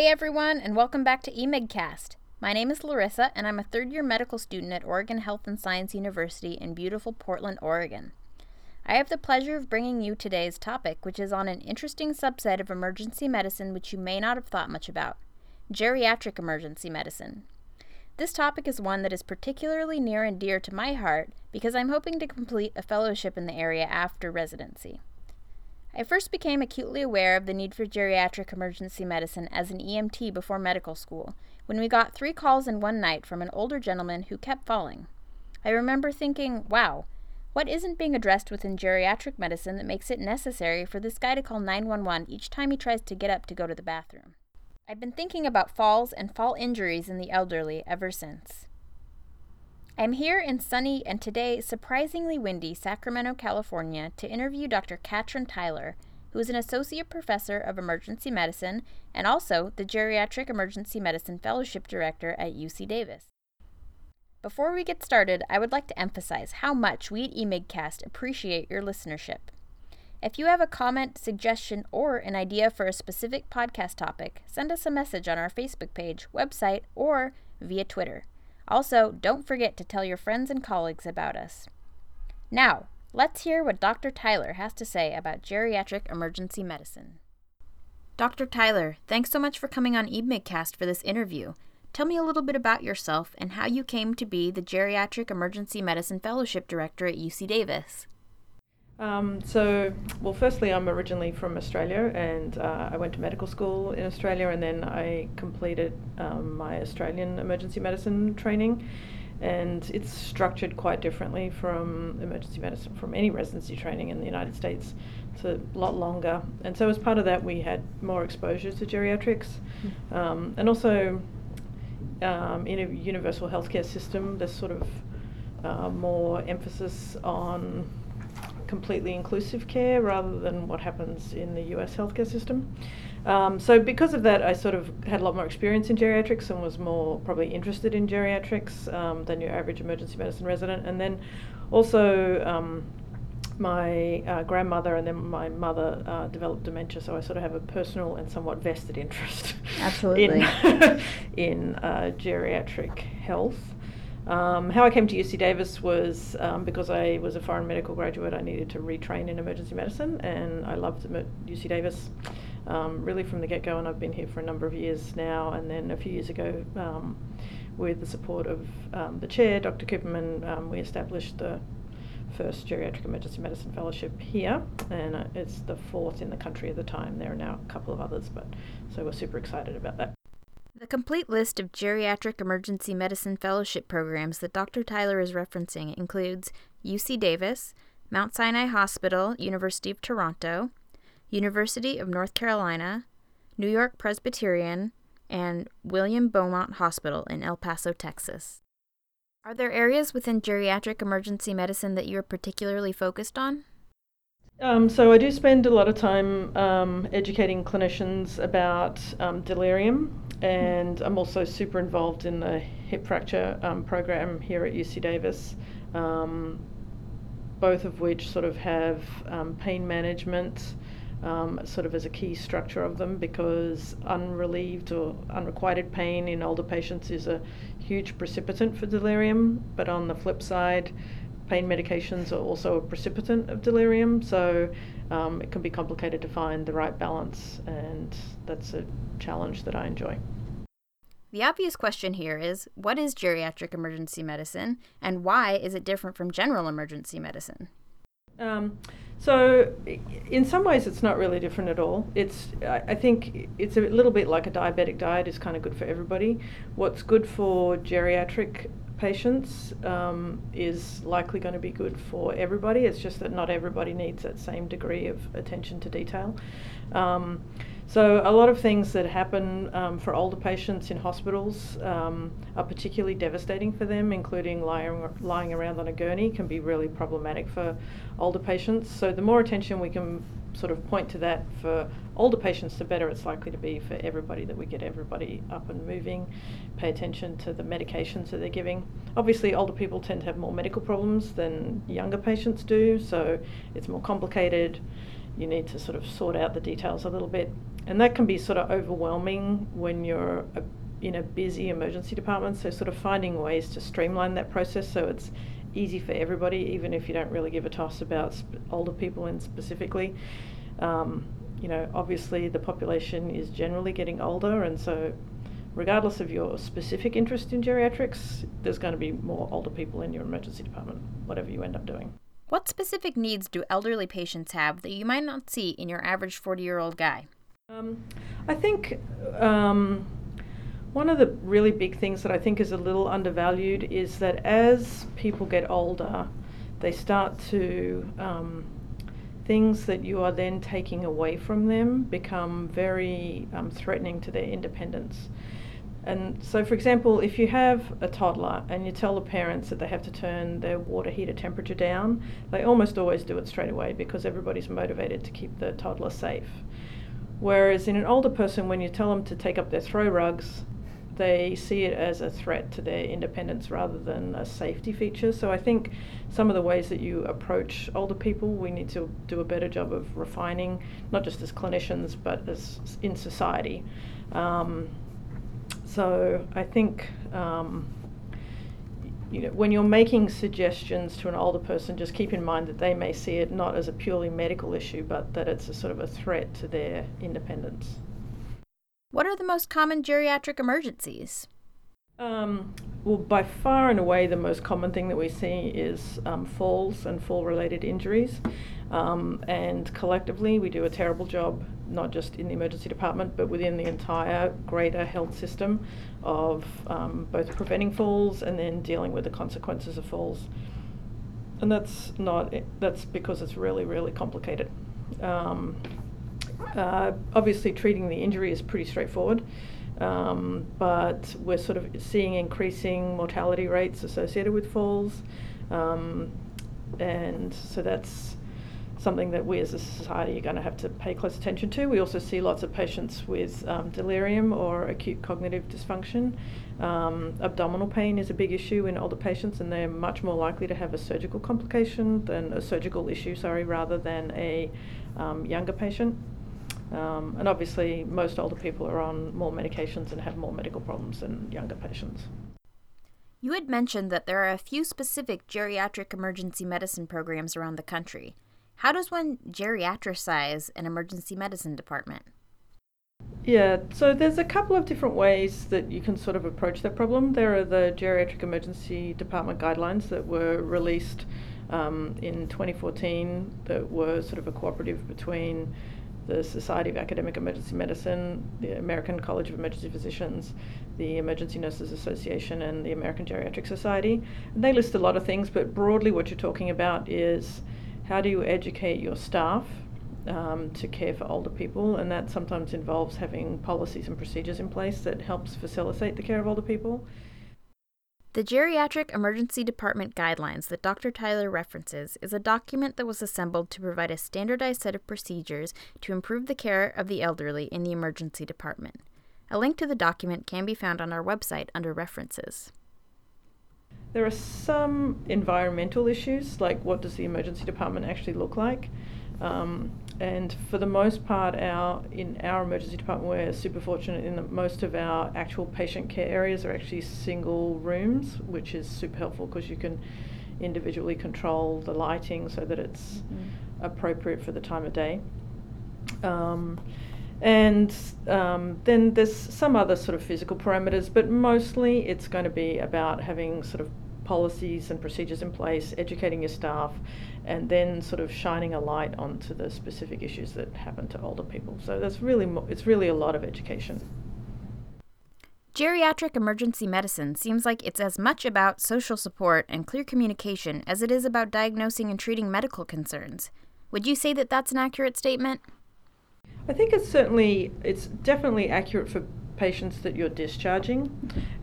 Hey everyone, and welcome back to eMigcast. My name is Larissa, and I'm a third-year medical student at Oregon Health and Science University in beautiful Portland, Oregon. I have the pleasure of bringing you today's topic, which is on an interesting subset of emergency medicine which you may not have thought much about, geriatric emergency medicine. This topic is one that is particularly near and dear to my heart because I'm hoping to complete a fellowship in the area after residency. I first became acutely aware of the need for geriatric emergency medicine as an EMT before medical school, when we got 3 calls in one night from an older gentleman who kept falling. I remember thinking, wow, what isn't being addressed within geriatric medicine that makes it necessary for this guy to call 911 each time he tries to get up to go to the bathroom? I've been thinking about falls and fall injuries in the elderly ever since. I'm here in sunny and today surprisingly windy Sacramento, California to interview Dr. Katrin Tyler, who is an associate professor of emergency medicine and also the Geriatric Emergency Medicine Fellowship Director at UC Davis. Before we get started, I would like to emphasize how much we at eMigCast appreciate your listenership. If you have a comment, suggestion, or an idea for a specific podcast topic, send us a message on our Facebook page, website, or via Twitter. Also, don't forget to tell your friends and colleagues about us. Now, let's hear what Dr. Tyler has to say about geriatric emergency medicine. Dr. Tyler, thanks so much for coming on eMigCast for this interview. Tell me a little bit about yourself and how you came to be the Geriatric Emergency Medicine Fellowship Director at UC Davis. Firstly, I'm originally from Australia, and I went to medical school in Australia, and then I completed my Australian emergency medicine training, and it's structured quite differently from emergency medicine, from any residency training in the United States. It's a lot longer, and so as part of that, we had more exposure to geriatrics, and also in a universal healthcare system, there's sort of more emphasis on completely inclusive care rather than what happens in the US healthcare system. So because of that, I sort of had a lot more experience in geriatrics and was more probably interested in geriatrics than your average emergency medicine resident. And then also my grandmother and then my mother developed dementia, so I sort of have a personal and somewhat vested interest in geriatric health. How I came to UC Davis was because I was a foreign medical graduate. I needed to retrain in emergency medicine, and I loved UC Davis really from the get-go, and I've been here for a number of years now. And then a few years ago, with the support of the chair, Dr. Kupferman, we established the first Geriatric Emergency Medicine Fellowship here, and it's the 4th in the country at the time. There are now a couple of others, so we're super excited about that. The complete list of geriatric emergency medicine fellowship programs that Dr. Tyler is referencing includes UC Davis, Mount Sinai Hospital, University of Toronto, University of North Carolina, New York Presbyterian, and William Beaumont Hospital in El Paso, Texas. Are there areas within geriatric emergency medicine that you are particularly focused on? So I do spend a lot of time educating clinicians about delirium, and I'm also super involved in the hip fracture program here at UC Davis, both of which sort of have pain management sort of as a key structure of them, because unrelieved or unrequited pain in older patients is a huge precipitant for delirium, but on the flip side, pain medications are also a precipitant of delirium, so it can be complicated to find the right balance, and that's a challenge that I enjoy. The obvious question here is, what is geriatric emergency medicine, and why is it different from general emergency medicine? So in some ways it's not really different at all. I think it's a little bit like a diabetic diet is kind of good for everybody. What's good for geriatric patients is likely going to be good for everybody. It's just that not everybody needs that same degree of attention to detail. So a lot of things that happen for older patients in hospitals are particularly devastating for them, including lying around on a gurney can be really problematic for older patients. So the more attention we can sort of point to that for older patients, the better it's likely to be for everybody, that we get everybody up and moving, pay attention to the medications that they're giving. Obviously, older people tend to have more medical problems than younger patients do, so it's more complicated. You need to sort of sort out the details a little bit. And that can be sort of overwhelming when you're in a busy emergency department. So sort of finding ways to streamline that process so it's easy for everybody, even if you don't really give a toss about older people in specifically. You know, obviously the population is generally getting older, and so regardless of your specific interest in geriatrics, there's going to be more older people in your emergency department, whatever you end up doing. What specific needs do elderly patients have that you might not see in your average 40-year-old guy? I think one of the really big things that I think is a little undervalued is that as people get older, they start to, things that you are then taking away from them become very threatening to their independence. And so, for example, if you have a toddler and you tell the parents that they have to turn their water heater temperature down, they almost always do it straight away because everybody's motivated to keep the toddler safe. Whereas in an older person, when you tell them to take up their throw rugs, they see it as a threat to their independence rather than a safety feature. So I think some of the ways that you approach older people, we need to do a better job of refining, not just as clinicians, but as in society. So I think you know, when you're making suggestions to an older person, just keep in mind that they may see it not as a purely medical issue, but that it's a sort of a threat to their independence. What are the most common geriatric emergencies? Well, by far and away, the most common thing that we see is falls and fall-related injuries. And collectively, we do a terrible job, not just in the emergency department, but within the entire greater health system of both preventing falls and then dealing with the consequences of falls. And that's because it's really, really complicated. Obviously, treating the injury is pretty straightforward, but we're sort of seeing increasing mortality rates associated with falls, and so that's something that we as a society are going to have to pay close attention to. We also see lots of patients with delirium or acute cognitive dysfunction. Abdominal pain is a big issue in older patients, and they're much more likely to have a surgical complication than a surgical issue, rather than a younger patient. And obviously, most older people are on more medications and have more medical problems than younger patients. You had mentioned that there are a few specific geriatric emergency medicine programs around the country. How does one geriatricize an emergency medicine department? Yeah, so there's a couple of different ways that you can sort of approach that problem. There are the Geriatric Emergency Department Guidelines that were released in 2014 that were sort of a cooperative between the Society of Academic Emergency Medicine, the American College of Emergency Physicians, the Emergency Nurses Association, and the American Geriatric Society. And they list a lot of things, but broadly what you're talking about is how do you educate your staff to care for older people? And that sometimes involves having policies and procedures in place that helps facilitate the care of older people. The Geriatric Emergency Department Guidelines that Dr. Tyler references is a document that was assembled to provide a standardized set of procedures to improve the care of the elderly in the emergency department. A link to the document can be found on our website under references. There are some environmental issues, like what does the emergency department actually look like? And for the most part, in our emergency department, we're super fortunate in that most of our actual patient care areas are actually single rooms, which is super helpful because you can individually control the lighting so that it's appropriate for the time of day. And then there's some other sort of physical parameters, but mostly it's going to be about having sort of policies and procedures in place, educating your staff, and then sort of shining a light onto the specific issues that happen to older people. So that's really a lot of education. Geriatric emergency medicine seems like it's as much about social support and clear communication as it is about diagnosing and treating medical concerns. Would you say that that's an accurate statement? I think it's definitely accurate for patients that you're discharging,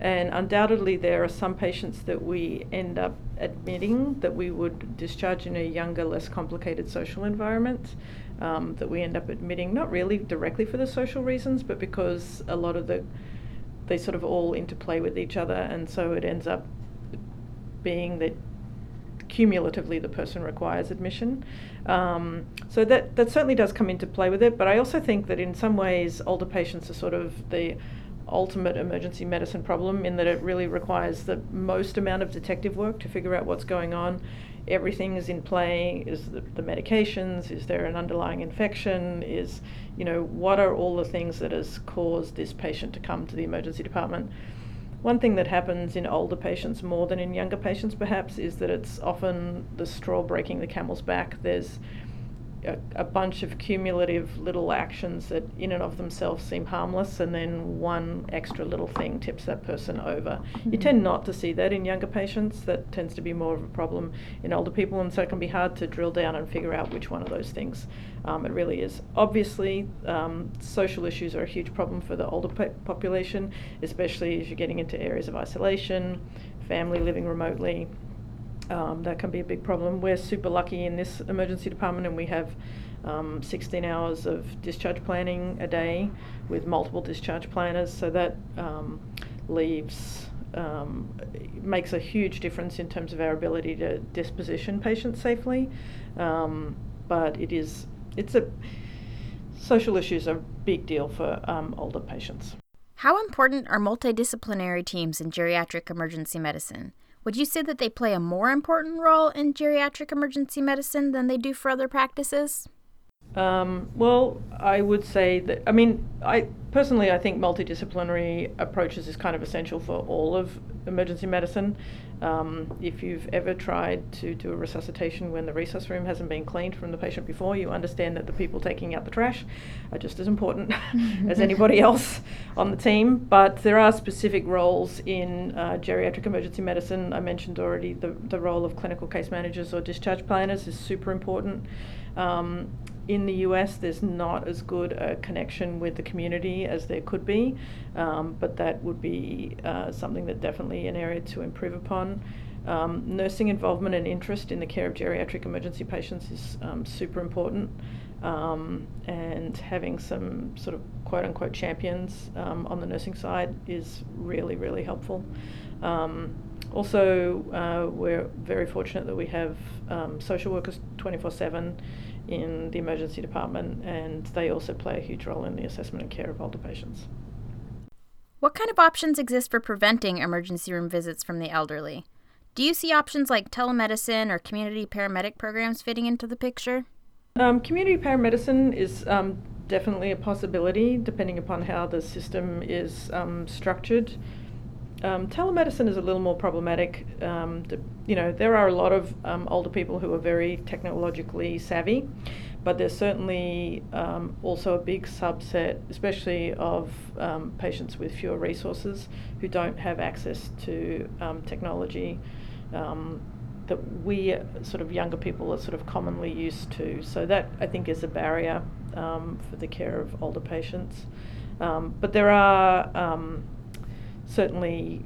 and undoubtedly there are some patients that we end up admitting that we would discharge in a younger, less complicated social environment, that we end up admitting not really directly for the social reasons, but because a lot of they sort of all interplay with each other, and so it ends up being that cumulatively the person requires admission. So that certainly does come into play with it, but I also think that in some ways older patients are sort of the ultimate emergency medicine problem, in that it really requires the most amount of detective work to figure out what's going on. Everything is in play. Is the medications, is there an underlying infection, is, you know, what are all the things that has caused this patient to come to the emergency department. One thing that happens in older patients more than in younger patients perhaps is that it's often the straw breaking the camel's back. There's a bunch of cumulative little actions that in and of themselves seem harmless, and then one extra little thing tips that person over. Mm-hmm. You tend not to see that in younger patients. That tends to be more of a problem in older people, and so it can be hard to drill down and figure out which one of those things it really is. Obviously, social issues are a huge problem for the older population, especially as you're getting into areas of isolation, family living remotely. That can be a big problem. We're super lucky in this emergency department, and we have 16 hours of discharge planning a day with multiple discharge planners, so that makes a huge difference in terms of our ability to disposition patients safely. But social issues are a big deal for older patients. How important are multidisciplinary teams in geriatric emergency medicine? Would you say that they play a more important role in geriatric emergency medicine than they do for other practices? Well, I would say that, I think multidisciplinary approaches is kind of essential for all of emergency medicine. If you've ever tried to do a resuscitation when the resus room hasn't been cleaned from the patient before, you understand that the people taking out the trash are just as important as anybody else on the team. But there are specific roles in geriatric emergency medicine. I mentioned already the role of clinical case managers or discharge planners is super important. In the US, there's not as good a connection with the community as there could be, but that would be something that definitely an area to improve upon. Nursing involvement and interest in the care of geriatric emergency patients is super important, and having some sort of quote-unquote champions on the nursing side is really, really helpful. Also, we're very fortunate that we have social workers 24/7 in the emergency department, and they also play a huge role in the assessment and care of older patients. What kind of options exist for preventing emergency room visits from the elderly? Do you see options like telemedicine or community paramedic programs fitting into the picture? Community paramedicine is definitely a possibility, depending upon how the system is structured. Telemedicine is a little more problematic. There are a lot of older people who are very technologically savvy, but there's certainly also a big subset, especially of patients with fewer resources, who don't have access to technology that we sort of younger people are sort of commonly used to. So that, I think, is a barrier for the care of older patients. But there are... certainly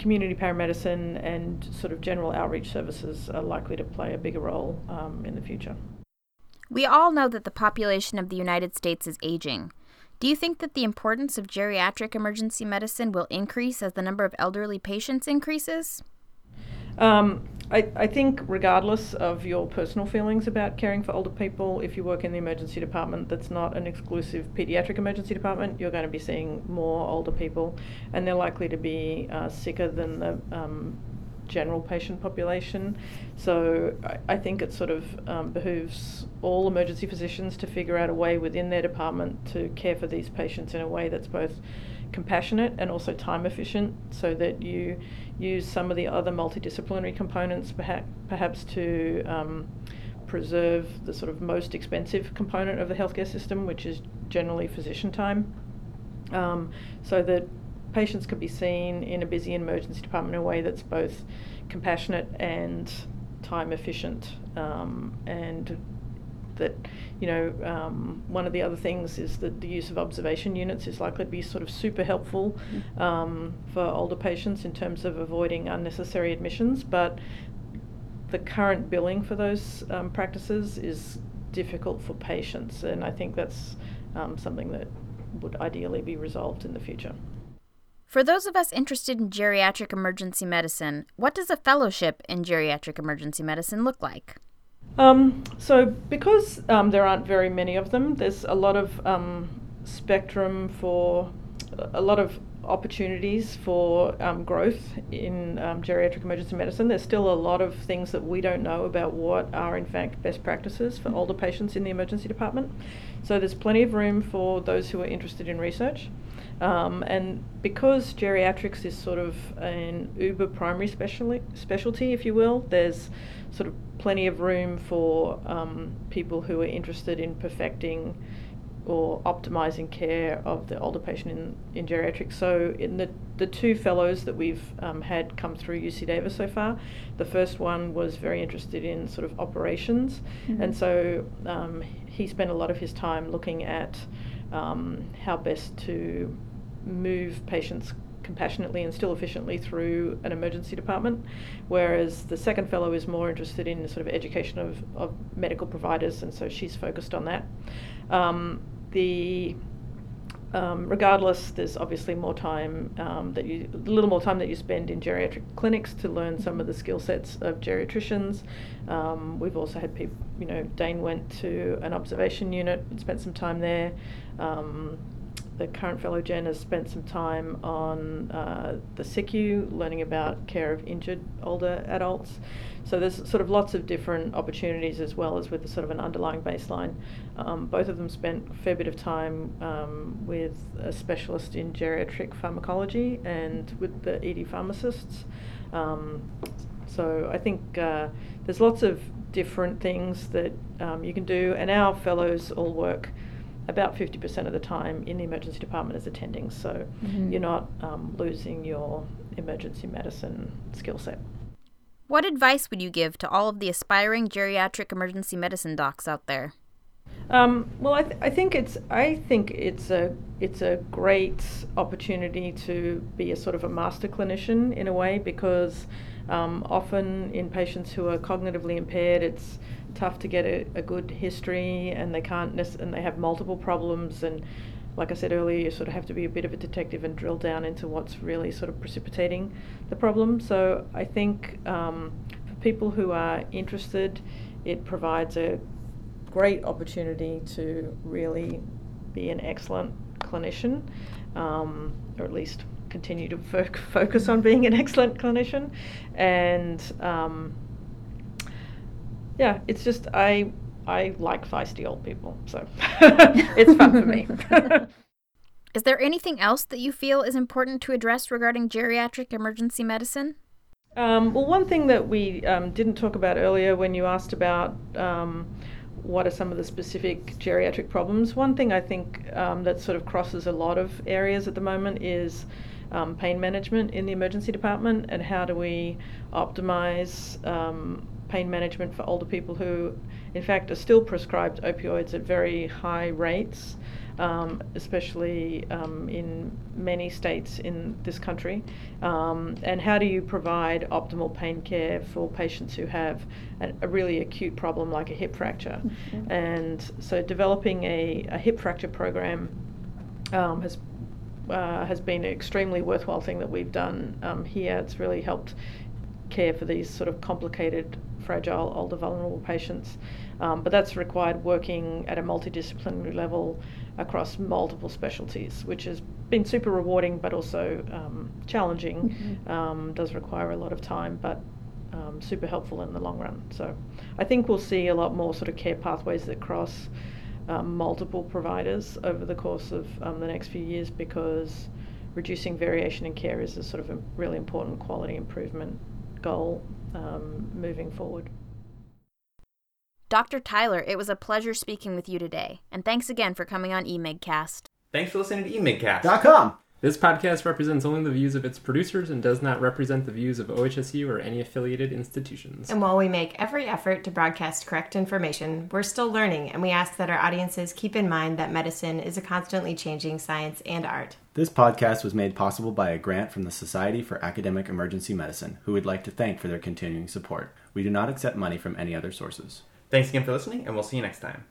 community paramedicine and sort of general outreach services are likely to play a bigger role in the future. We all know that the population of the United States is aging. Do you think that the importance of geriatric emergency medicine will increase as the number of elderly patients increases? I think regardless of your personal feelings about caring for older people, if you work in the emergency department that's not an exclusive pediatric emergency department, you're going to be seeing more older people, and they're likely to be sicker than the general patient population. So I think it sort of behooves all emergency physicians to figure out a way within their department to care for these patients in a way that's both compassionate and also time efficient, so that you use some of the other multidisciplinary components perhaps to preserve the sort of most expensive component of the healthcare system, which is generally physician time, so that patients could be seen in a busy emergency department in a way that's both compassionate and time efficient, and that, you know, one of the other things is that the use of observation units is likely to be sort of super helpful for older patients in terms of avoiding unnecessary admissions, but the current billing for those practices is difficult for patients, and I think that's something that would ideally be resolved in the future. For those of us interested in geriatric emergency medicine, what does a fellowship in geriatric emergency medicine look like? So because there aren't very many of them, there's a lot of spectrum for a lot of opportunities for growth in geriatric emergency medicine. There's still a lot of things that we don't know about what are in fact best practices for older patients in the emergency department. So there's plenty of room for those who are interested in research. And because geriatrics is sort of an uber primary specialty, if you will, there's sort of plenty of room for people who are interested in perfecting or optimizing care of the older patient in geriatrics. So in the two fellows that we've had come through UC Davis so far, the first one was very interested in sort of operations. Mm-hmm. And so he spent a lot of his time looking at how best to move patients compassionately and still efficiently through an emergency department, whereas the second fellow is more interested in the sort of education of medical providers, and so she's focused on that. Regardless, there's obviously more time that you spend in geriatric clinics to learn some of the skill sets of geriatricians. We've also had people, Dane went to an observation unit and spent some time there. The current fellow, Jen, has spent some time on the SICU, learning about care of injured older adults. So there's sort of lots of different opportunities as well as with sort of an underlying baseline. Both of them spent a fair bit of time with a specialist in geriatric pharmacology and with the ED pharmacists. So I think there's lots of different things that you can do, and our fellows all work about 50% of the time in the emergency department as attending, so mm-hmm. You're not losing your emergency medicine skill set. What advice would you give to all of the aspiring geriatric emergency medicine docs out there? I think it's a great opportunity to be a sort of a master clinician in a way, because often in patients who are cognitively impaired, it's tough to get a good history, and they have multiple problems, and like I said earlier, you sort of have to be a bit of a detective and drill down into what's really sort of precipitating the problem. So I think for people who are interested, it provides a great opportunity to really be an excellent clinician, or at least continue to focus on being an excellent clinician. And it's just I like feisty old people, so it's fun for me. Is there anything else that you feel is important to address regarding geriatric emergency medicine? Well, one thing that we didn't talk about earlier when you asked about what are some of the specific geriatric problems, one thing I think that sort of crosses a lot of areas at the moment is pain management in the emergency department, and how do we optimize pain management for older people who, in fact, are still prescribed opioids at very high rates, especially in many states in this country. And how do you provide optimal pain care for patients who have a really acute problem like a hip fracture? Mm-hmm. And so developing a hip fracture program has been an extremely worthwhile thing that we've done here. It's really helped care for these sort of complicated, fragile, older, vulnerable patients. But that's required working at a multidisciplinary level across multiple specialties, which has been super rewarding but also challenging. Mm-hmm. Does require a lot of time, but super helpful in the long run. So I think we'll see a lot more sort of care pathways that cross multiple providers over the course of the next few years, because reducing variation in care is a sort of a really important quality improvement goal moving forward. Dr. Tyler, it was a pleasure speaking with you today, and thanks again for coming on eMigcast. Thanks for listening to eMigcast.com. This podcast represents only the views of its producers and does not represent the views of OHSU or any affiliated institutions. And while we make every effort to broadcast correct information, we're still learning, and we ask that our audiences keep in mind that medicine is a constantly changing science and art. This podcast was made possible by a grant from the Society for Academic Emergency Medicine, who we'd like to thank for their continuing support. We do not accept money from any other sources. Thanks again for listening, and we'll see you next time.